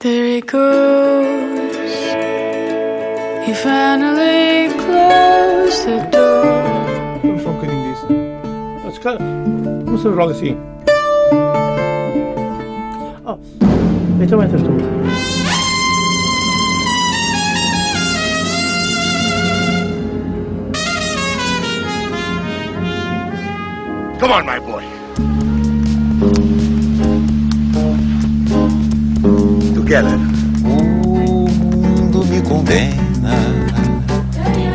There it goes. He finally closed the door. Vamos só um bocadinho disso. Mas claro, vamos fazer algo assim. Oh, então entras tu. Come on, my boy. O mundo me condena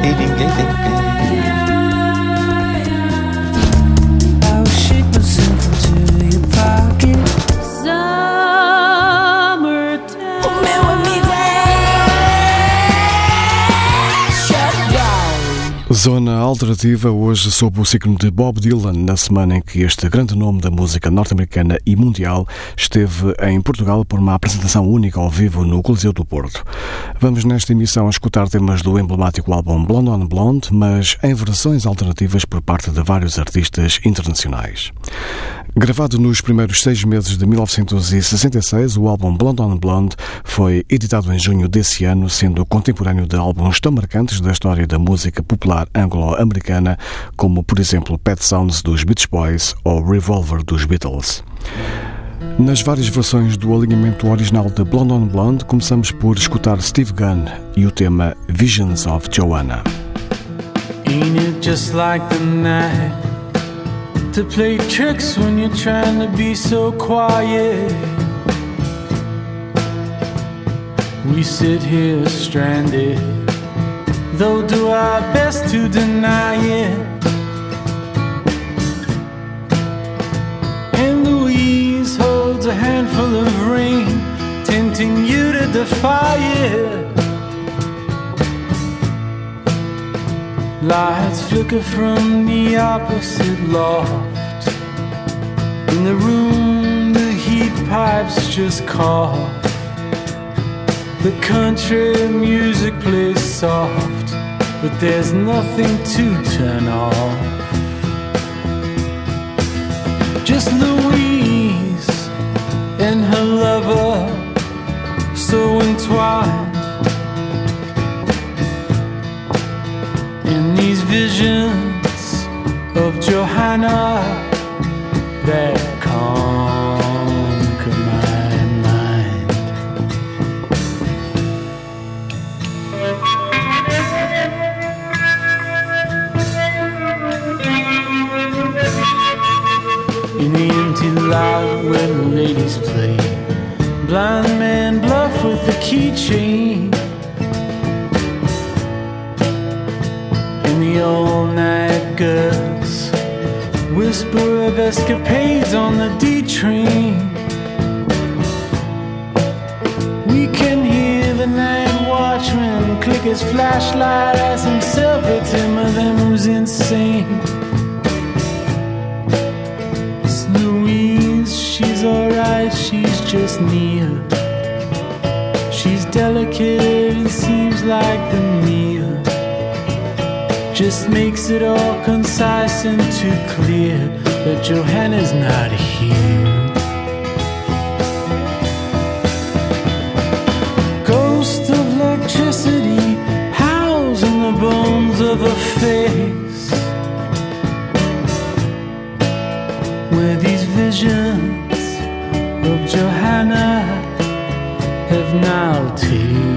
e ninguém tem pena. O meu amigo é Zona Alternativa, hoje sob o signo de Bob Dylan, na semana em que este grande nome da música norte-americana e mundial esteve em Portugal por uma apresentação única ao vivo no Coliseu do Porto. Vamos nesta emissão escutar temas do emblemático álbum Blonde on Blonde, mas em versões alternativas por parte de vários artistas internacionais. Gravado nos primeiros 6 meses de 1966, o álbum Blonde on Blonde foi editado em junho desse ano, sendo contemporâneo de álbuns tão marcantes da história da música popular anglo-americana, como, por exemplo, Pet Sounds dos Beach Boys ou Revolver dos Beatles. Nas várias versões do alinhamento original de Blonde on Blonde, começamos por escutar Steve Gunn e o tema Visions of Joanna. Ain't it just like the night to play tricks when you're trying to be so quiet? We sit here stranded, though do our best to deny it. And Louise holds a handful of rain, tempting you to defy it. Lights flicker from the opposite loft. In the room the heat pipes just cough. The country music plays soft, but there's nothing to turn off. Just Louise and her lover, so entwined in these visions of Johanna that conquer my mind. In the empty lot where the ladies play, blind man bluff with a keychain. The all-night girls whisper of escapades on the D train. We can hear the night watchman click his flashlight as himself. It's him of them who's insane. It's Louise, she's alright, she's just near. She's delicate, it seems like the meal just makes it all concise and too clear that Johanna's not here. Ghost of electricity howls in the bones of a face, where these visions of Johanna have now taken.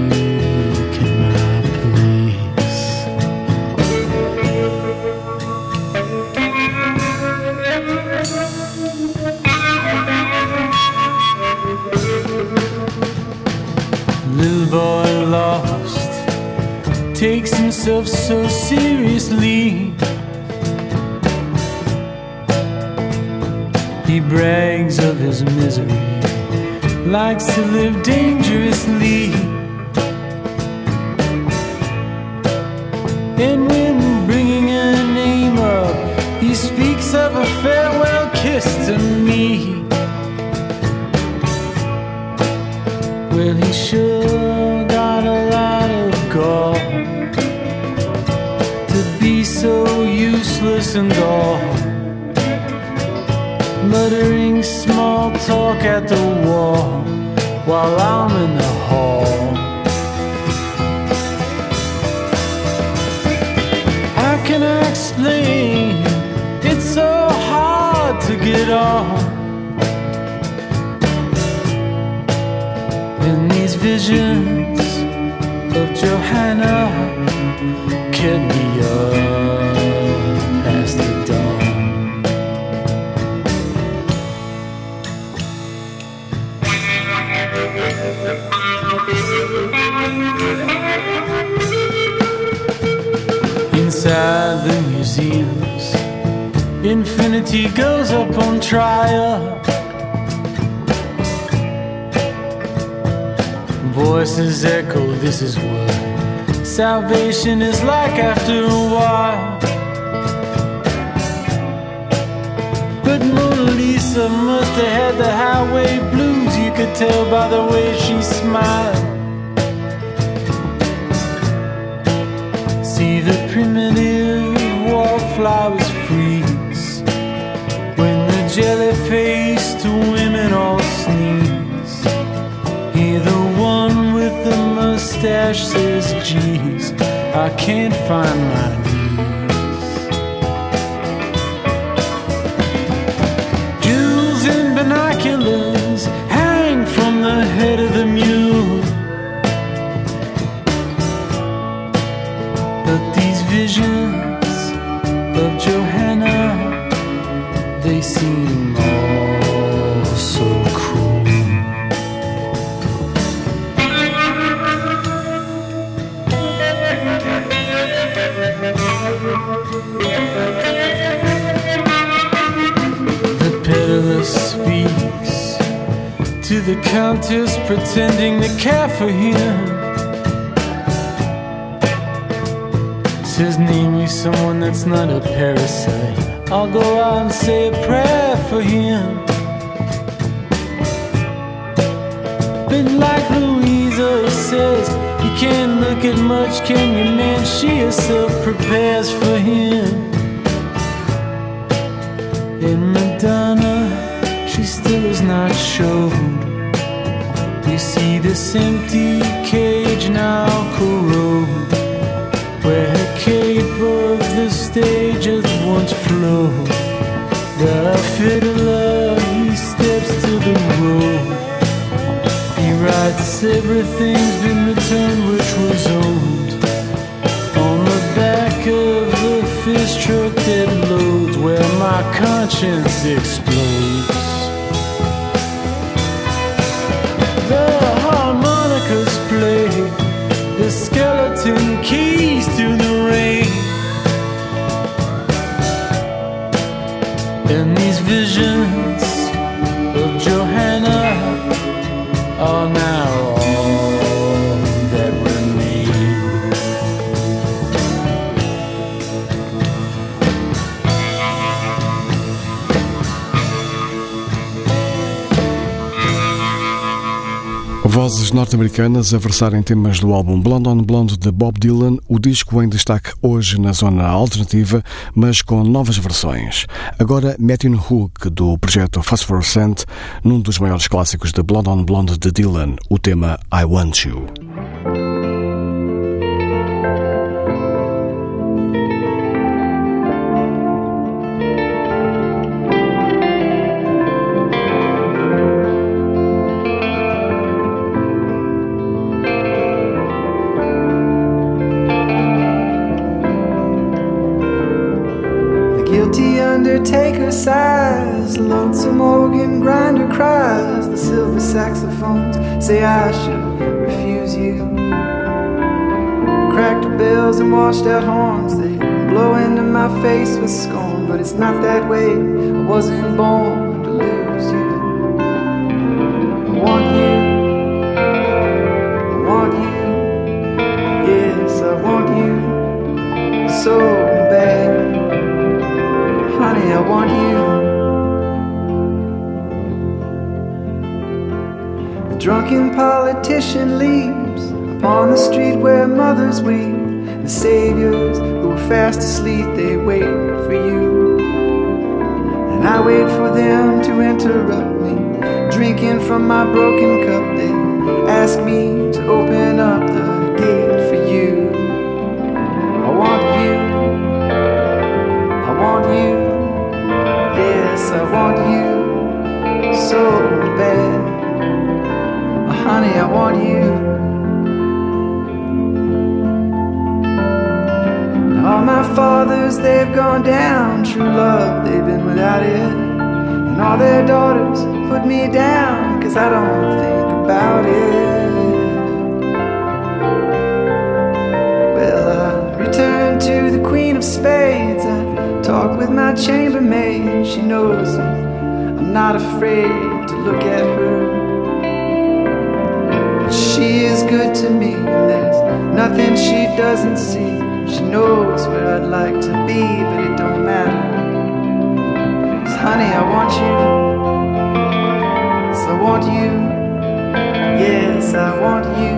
Little boy lost takes himself so seriously. He brags of his misery, likes to live dangerously. And when bringing a name up, he speaks of a farewell kiss to me. Well, he sure got a lot of gall to be so useless and dull, muttering small talk at the wall while I'm in the hall. How can I explain? It's so hard to get on in these visions of Johanna. Get me up past the dawn. Inside the museums, infinity goes up on trial. Voices echo, this is what salvation is like after a while. But Mona Lisa must have had the highway blues. You could tell by the way she smiled. See the primitive wallflowers freeze when the jelly-faced women all sneeze. Hear the one with the mustache says, geez, I can't find my knees. Jewels in binoculars hang from the head of the mule, but these visions of Johanna, they seem all so cruel. The peddler speaks to the countess, pretending to care for him. Says, name me someone that's not a parasite. I'll go out and say a prayer for him. But like Louisa says, you can't look at much, can you, man? She herself prepares for him. And Madonna, she still is not showed. You see this empty cage now corrode, where her cape of the stage has once flowed. The fiddler, he steps to the road. Writes everything's been returned which was old. On the back of the fish truck that loads, where my conscience explodes. The harmonicas play, the skeleton keys to the rain. And these visions of Johanna are now all that remains. Vozes norte-americanas a versar em temas do álbum Blonde on Blonde de Bob Dylan, o disco em destaque hoje na zona alternativa, mas com novas versões. Agora, Matthew Huck, do projeto Phosphorescent, num dos maiores clássicos de Blonde on Blonde de Dylan, o tema I Want You. Undertaker sighs, the lonesome organ grinder cries, the silver saxophones say I should refuse you. Cracked bells and washed out horns, they blow into my face with scorn, but it's not that way, I wasn't born to lose you. I want you, I want you, yes I want you, so bad. Honey, I want you. The drunken politician leaves upon the street where mothers weep. The saviors who were fast asleep, they wait for you. And I wait for them to interrupt me, drinking from my broken cup. They ask me to open up the gate for you. I want you, I want you, yes, I want you so bad. Honey, I want you. All my fathers, they've gone down, true love, they've been without it. And all their daughters put me down, 'cause I don't think about it. Well, I return to the Queen of Spades, I talk with my chambermaid, she knows I'm not afraid to look at her. But she is good to me, there's nothing she doesn't see. She knows where I'd like to be, but it don't matter. 'Cause honey, I want you. 'Cause I want you. Yes, I want you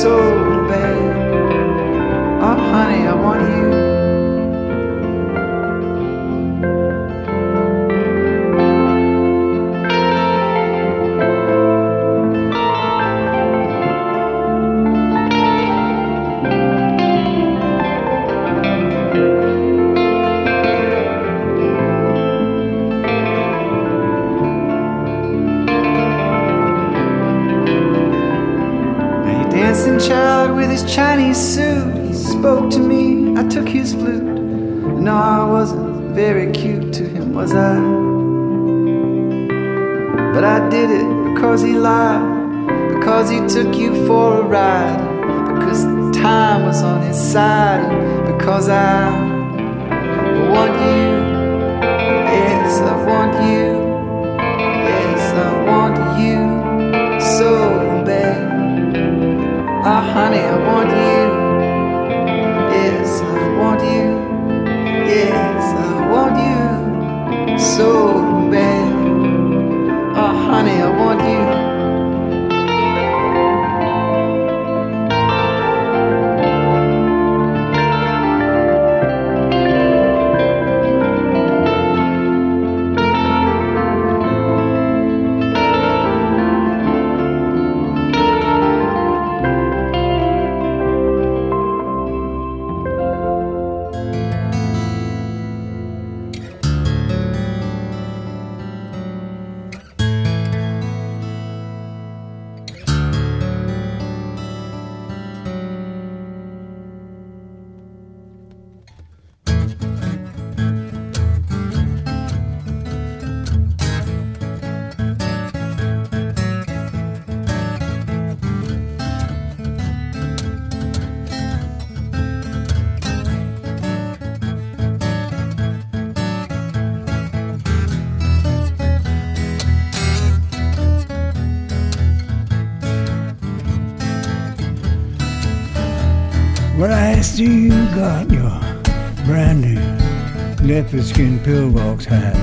so bad. Oh, honey, I want you. Child with his Chinese suit, he spoke to me, I took his flute. No, I wasn't very cute to him, was I? But I did it because he lied, because he took you for a ride, because time was on his side, and because I want you. Yes, I want you. Yes, I want you so bad. Ah, oh, honey, I want you. Yes, I want you. Yes, I want you so bad. Ah, oh, honey, I want you. Do you got your brand new leopard skin pillbox hat?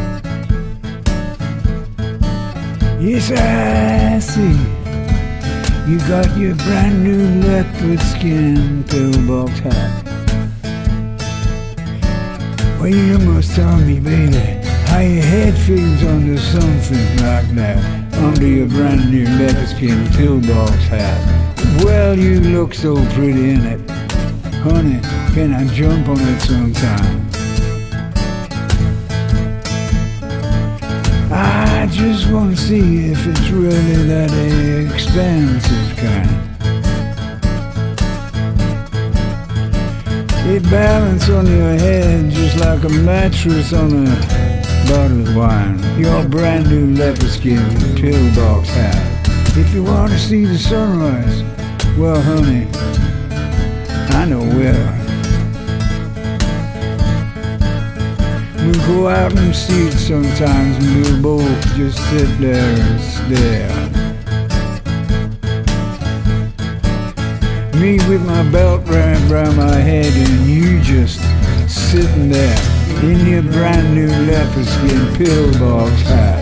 Yes, I see. You got your brand new leopard skin pillbox hat. Well, you must tell me, baby, how your head feels under something like that, under your brand new leopard skin pillbox hat. Well, you look so pretty in it. Honey, can I jump on it sometime? I just want to see if it's really that expensive kind. It balances on your head just like a mattress on a bottle of wine. Your brand new leopard skin pillbox hat. If you want to see the sunrise, well, honey, I know where. We'll go out in the street sometimes and we'll both just sit there and stare. Me with my belt wrapped around my head and you just sitting there in your brand new leopard skin pillbox hat.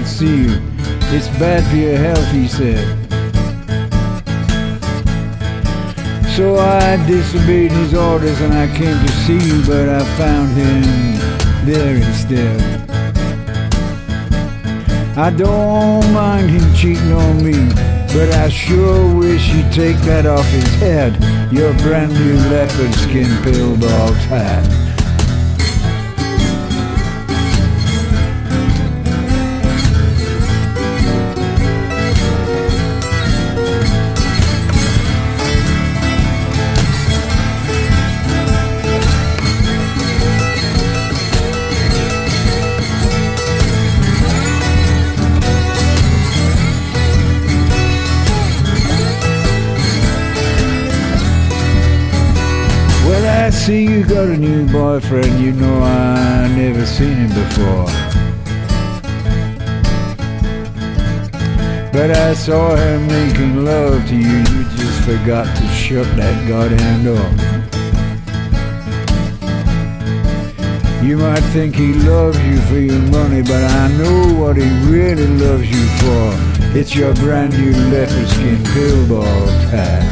could see you. It's bad for your health, he said. So I disobeyed his orders and I came to see you, but I found him there instead. I don't mind him cheating on me, but I sure wish he'd take that off his head, your brand new leopard skin pill dog's hat. See, you got a new boyfriend, you know I never seen him before. But I saw him making love to you, you just forgot to shut that goddamn door. You might think he loves you for your money, but I know what he really loves you for. It's your brand new leopard skin pillball hat.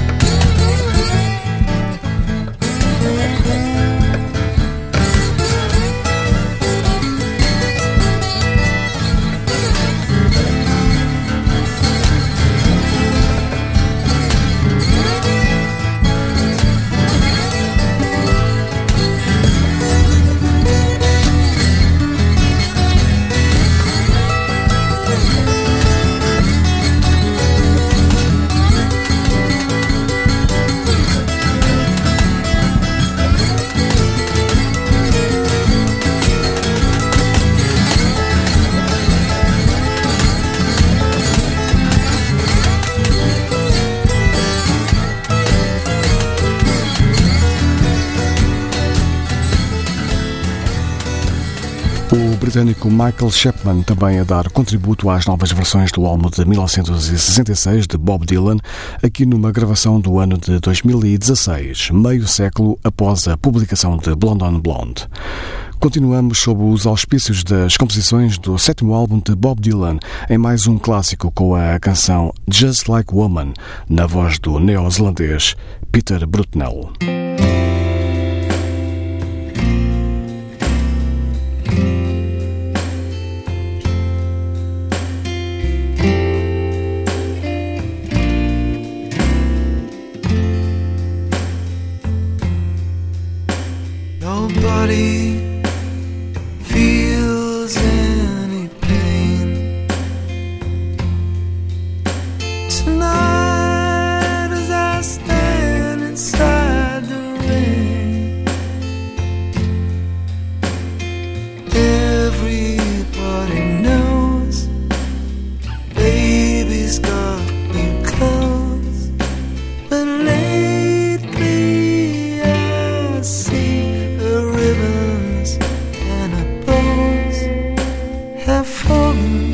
O britânico Michael Chapman também a dar contributo às novas versões do álbum de 1966 de Bob Dylan, aqui numa gravação do ano de 2016, meio século após a publicação de Blonde on Blonde. Continuamos sob os auspícios das composições do sétimo álbum de Bob Dylan, em mais um clássico com a canção Just Like Woman, na voz do neozelandês Peter Brutnell. Nobody feels any pain tonight as I stand inside the rain. Everybody knows baby's got new clothes, but lately I see ribbons and her bows have fallen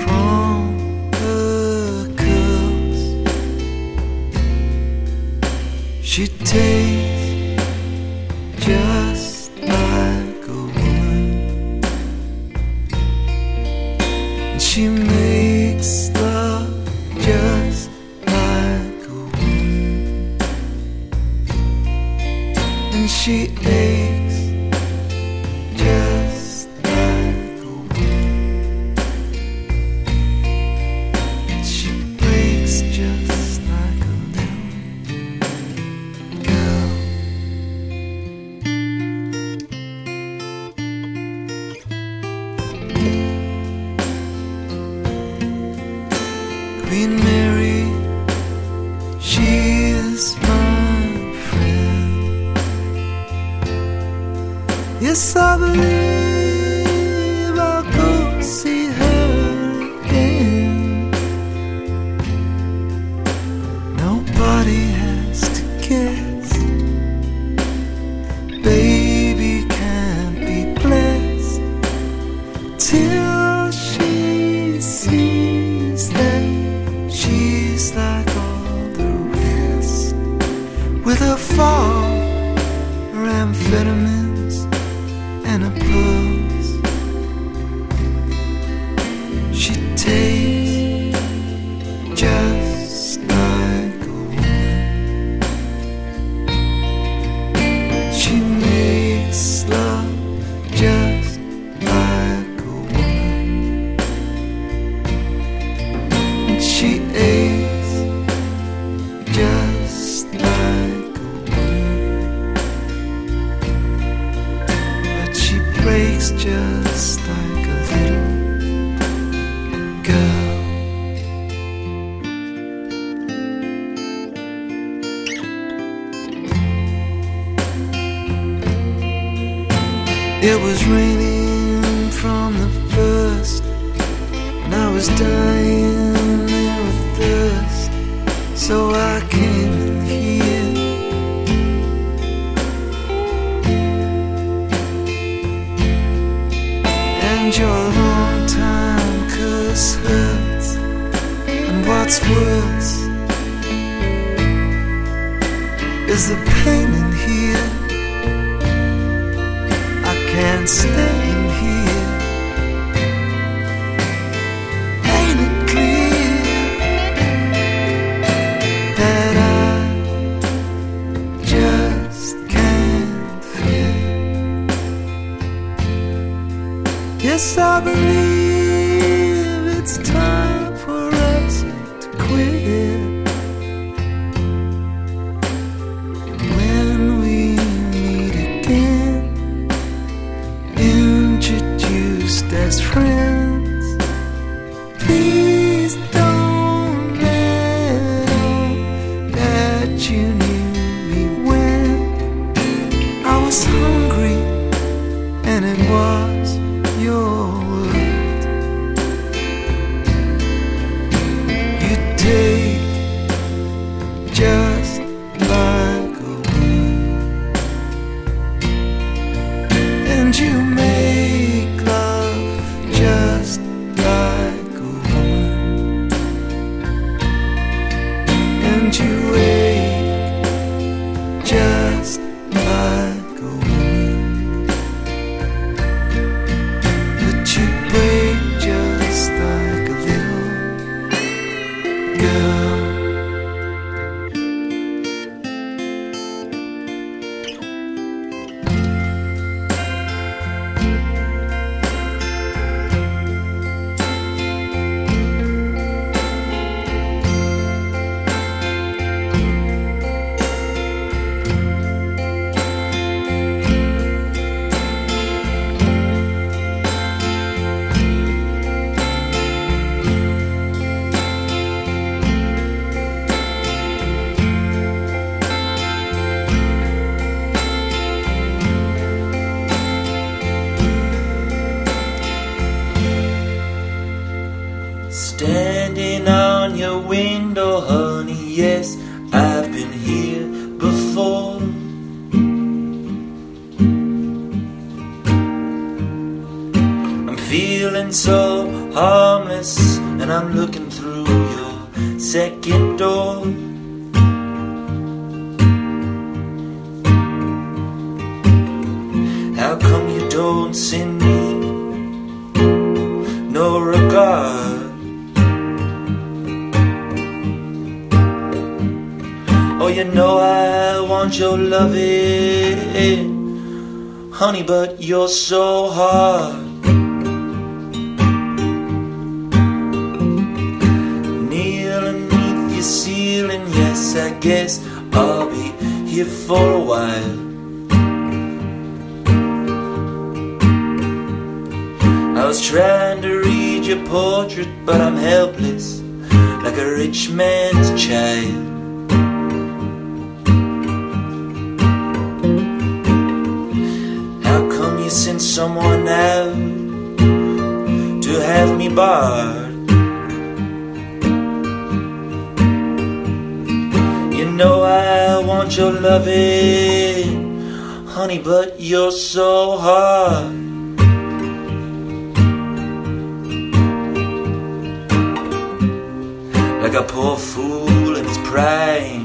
from her curls. She tastes just like a woman, and she makes love just like a woman, and she amphetamines and a pulse. It was raining from the first, and I was dying there with thirst, so I came in here. And your long time curse hurts, and what's worse is the pain in here. I can't stand here. Ain't it clear that I just can't feel? Yes, I believe it's time for us to quit. As friends, please don't let on that you knew me when I was hungry and it was your word. You take just like a wound, and you make love just like a woman, and you wake just like a woman, but you break just like a little girl. Standing on your window, honey, yes, I've been here before. I'm feeling so harmless, and I'm looking through your second door. How come you don't send me no regard? Oh, you know I want your loving, honey, but you're so hard. Kneeling beneath your ceiling, yes, I guess I'll be here for a while. I was trying to read your portrait, but I'm helpless, like a rich man's child. Send someone out to have me barred. You know I want your loving, honey, but you're so hard. Like a poor fool in his pride.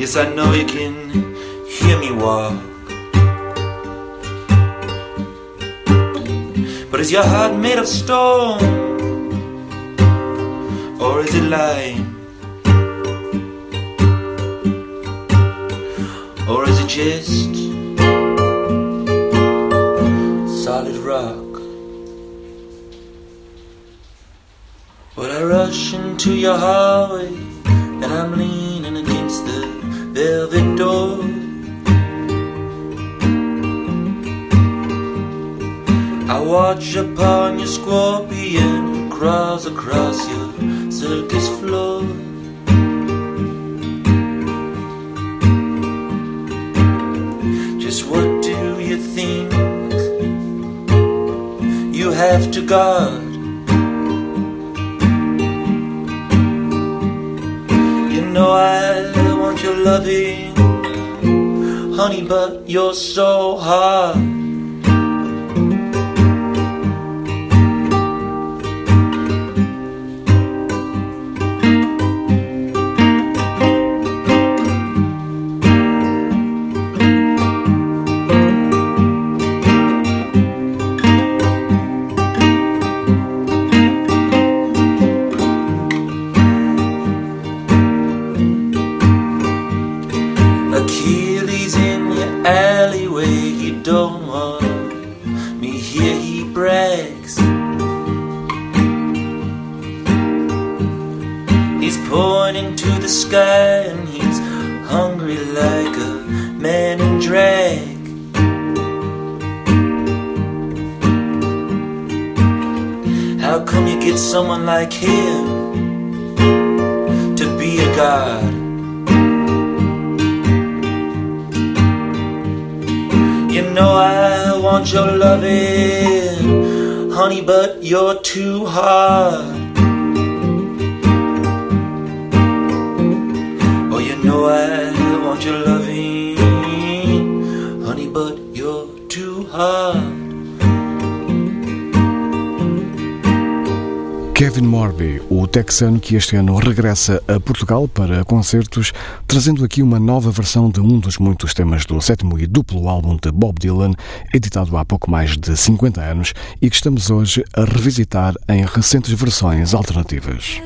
Yes, I know you can hear me walk. But is your heart made of stone, or is it lime, or is it just solid rock? Well, I rush into your hallway, and I'm leaning against the velvet door. I watch upon your scorpion crawls across your circus floor. Just what do you think left to God. You know I want your loving, honey, but you're so hard. Texano que este ano regressa a Portugal para concertos, trazendo aqui uma nova versão de um dos muitos temas do 7º e duplo álbum de Bob Dylan, editado há pouco mais de 50 anos e que estamos hoje a revisitar em recentes versões alternativas.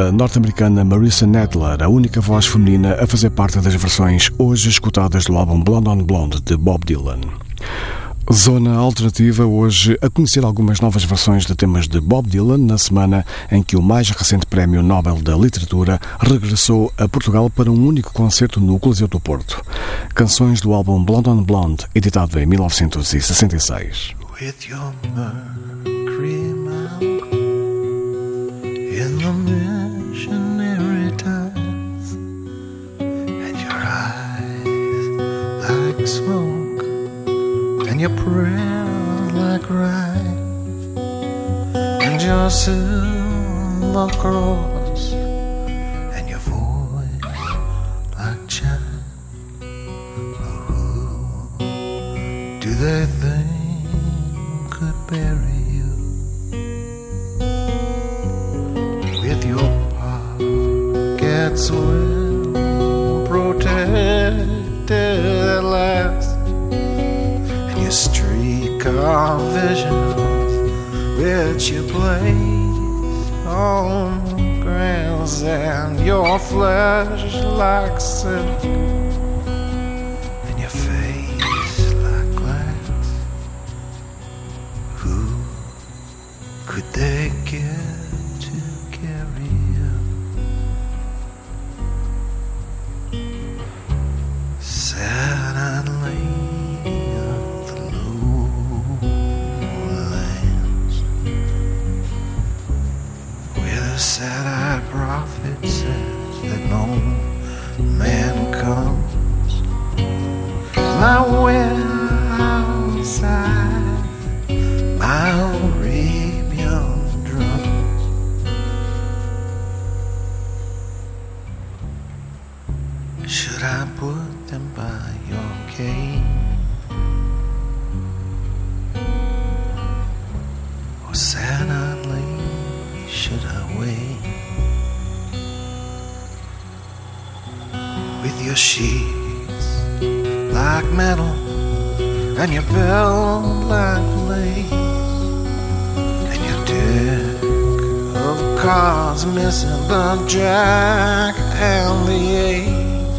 a norte-americana Marissa Nettler, a única voz feminina a fazer parte das versões hoje escutadas do álbum Blonde on Blonde, de Bob Dylan. Zona Alternativa, hoje a conhecer algumas novas versões de temas de Bob Dylan, na semana em que o mais recente Prémio Nobel da Literatura regressou a Portugal para um único concerto no Coliseu do Porto. Canções do álbum Blonde on Blonde, editado em 1966. With your mercury mouth, in the missionary ties, and your eyes like smoke, and your prayer like rhyme, and your silver cross, and your voice like chime. Who do they think could bury you with your pockets well protected at last? Streak of visions which you place on the grounds, and your flesh like silk, and your face like glass. Who could they get to carry you? Sad and late sad-eyed prophet says that no man comes. My well outside, my Arabian drums. Should I put them by your cave? Or sad-eyed lady, should I with your sheets like metal and your belt like lace and your deck of cards missing the jack and the ace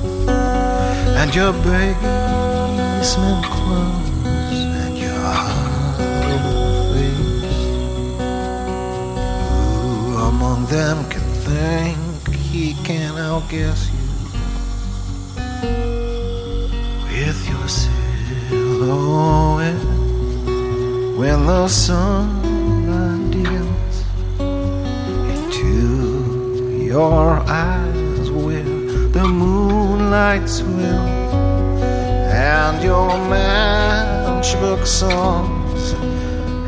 and your basement clothes and your hollow face? Who among them can think he can outguess you with your silhouette? When the sunlight deals into your eyes with the moonlight swill, and your matchbook songs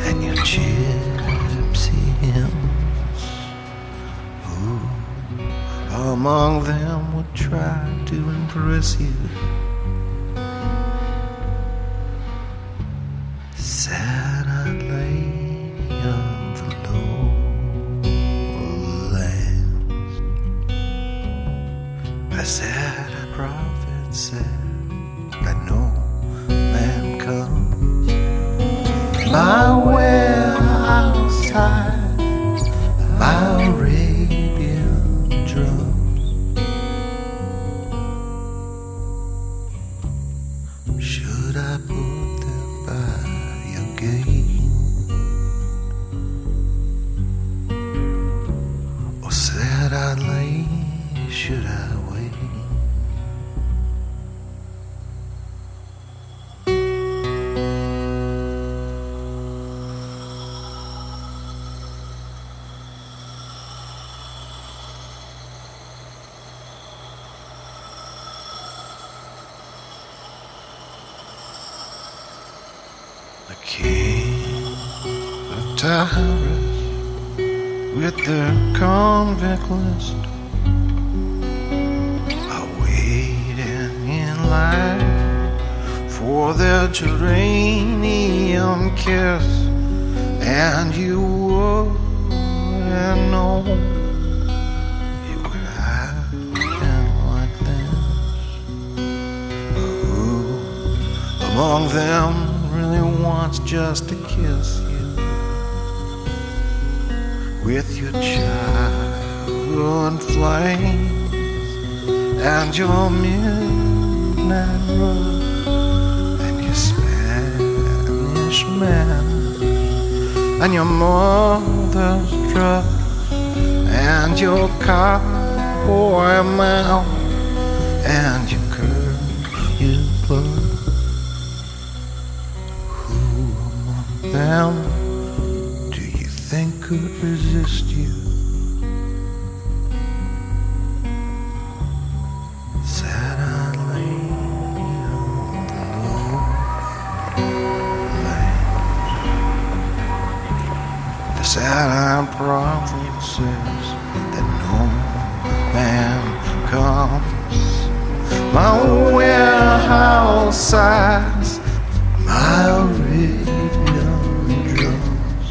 and your gypsy hymns, who among them would try to impress you? Sad eyed lady of the lowlands, a sad eyed prophet said that no man comes. My well outside, my Arabian drums. Should I put them by? Or said I lay, should I wait? The king of tyrants with their convict list are waiting in line for their geranium kiss, and you wouldn't know it would happen like this. But who among them really wants just to kiss you with your child? and flames and your midnight road and your Spanish man and your mother's truck and your cowboy mouth and your curfew blood. Who among them do you think could resist you? Sad promises that no man comes. My warehouse sighs, my Arabian drums.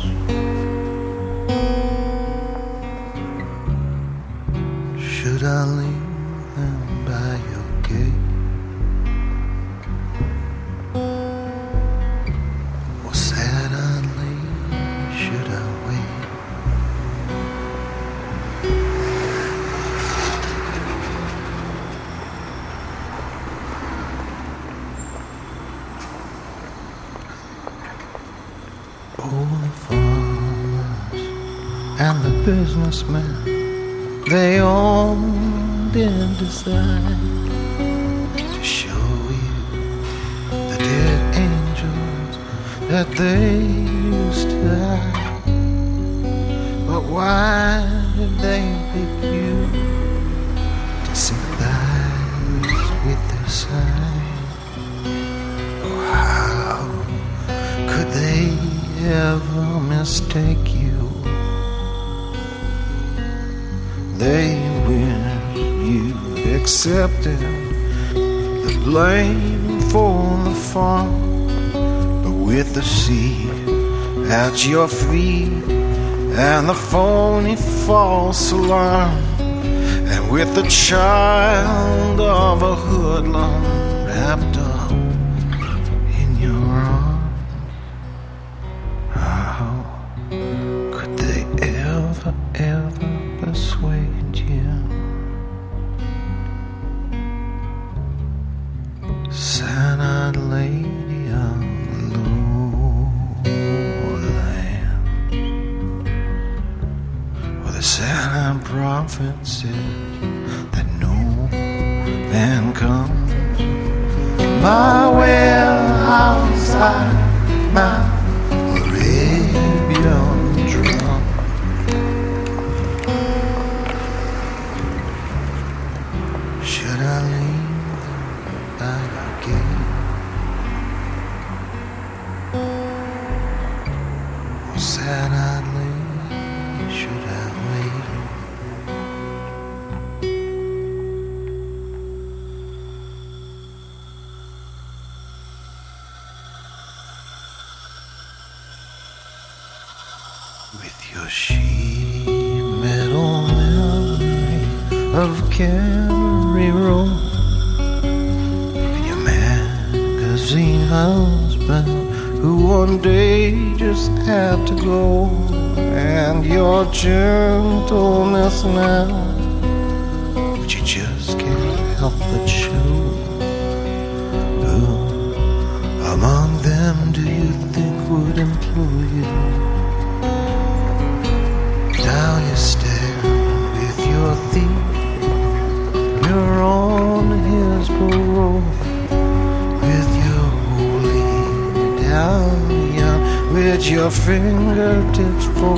Should I leave them by your gate? Or sadly, should I? Businessmen, they all did decide to show you the dead angels that they used to hide. But why did they pick you to sympathize with their side? Or how could they ever mistake you? They wish you accepted the blame for the farm, but with the seed at your feet and the phony false alarm, and with the child of a hoodlum wrapped up in your arms, how could they ever, ever persuade you? Sad-eyed lady of the lowland, where the sad-eyed prophet said that no man comes. My warehouse, my Arabian drum. Every road in your magazine husband, who one day just had to go, and your gentleness now, but you just can't help but show. Who among them do you think would employ you? Now you stare with your thief. You're on his parole with your holy medallion, with your fingertips full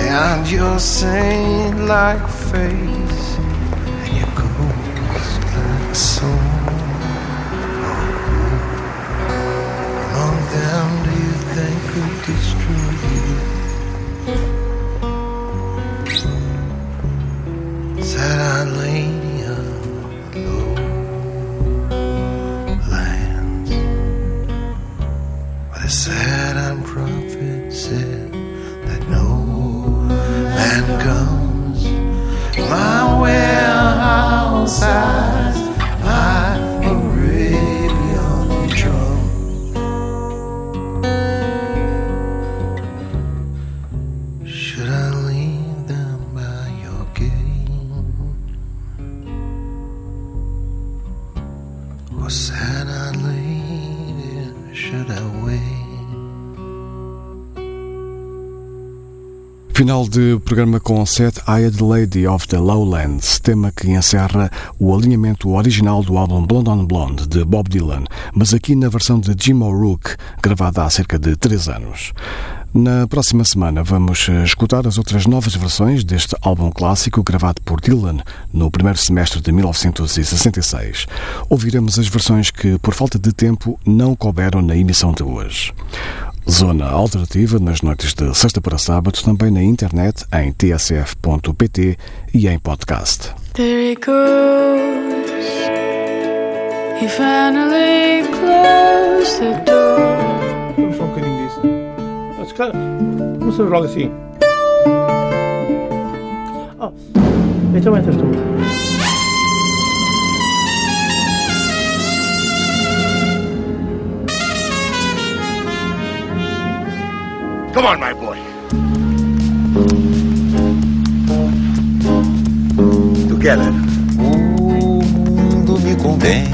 and your saint-like face and your ghost-like soul. Among them do you think could destroy you? Sad-eyed lady of the lowlands, where the sad-eyed prophet said that no man comes. My warehouse sighs, my Arabian drum. Should I leave them by? Final de programa com Sad-Eyed Lady of the Lowlands, tema que encerra o alinhamento original do álbum Blonde on Blonde, de Bob Dylan, mas aqui na versão de Jim O'Rourke, gravada há cerca de 3 anos. Na próxima semana vamos escutar as outras 9 versões deste álbum clássico gravado por Dylan no primeiro semestre de 1966. Ouviremos as versões que, por falta de tempo, não couberam na emissão de hoje. Zona Alternativa nas noites de sexta para sábado, também na internet em tsf.pt e em podcast. There he goes. He finally closed the door. Vamos só um bocadinho disso. Mas, claro, começamos logo assim. Oh, então entras tu. Come on, my boy. Together. O mundo me condena.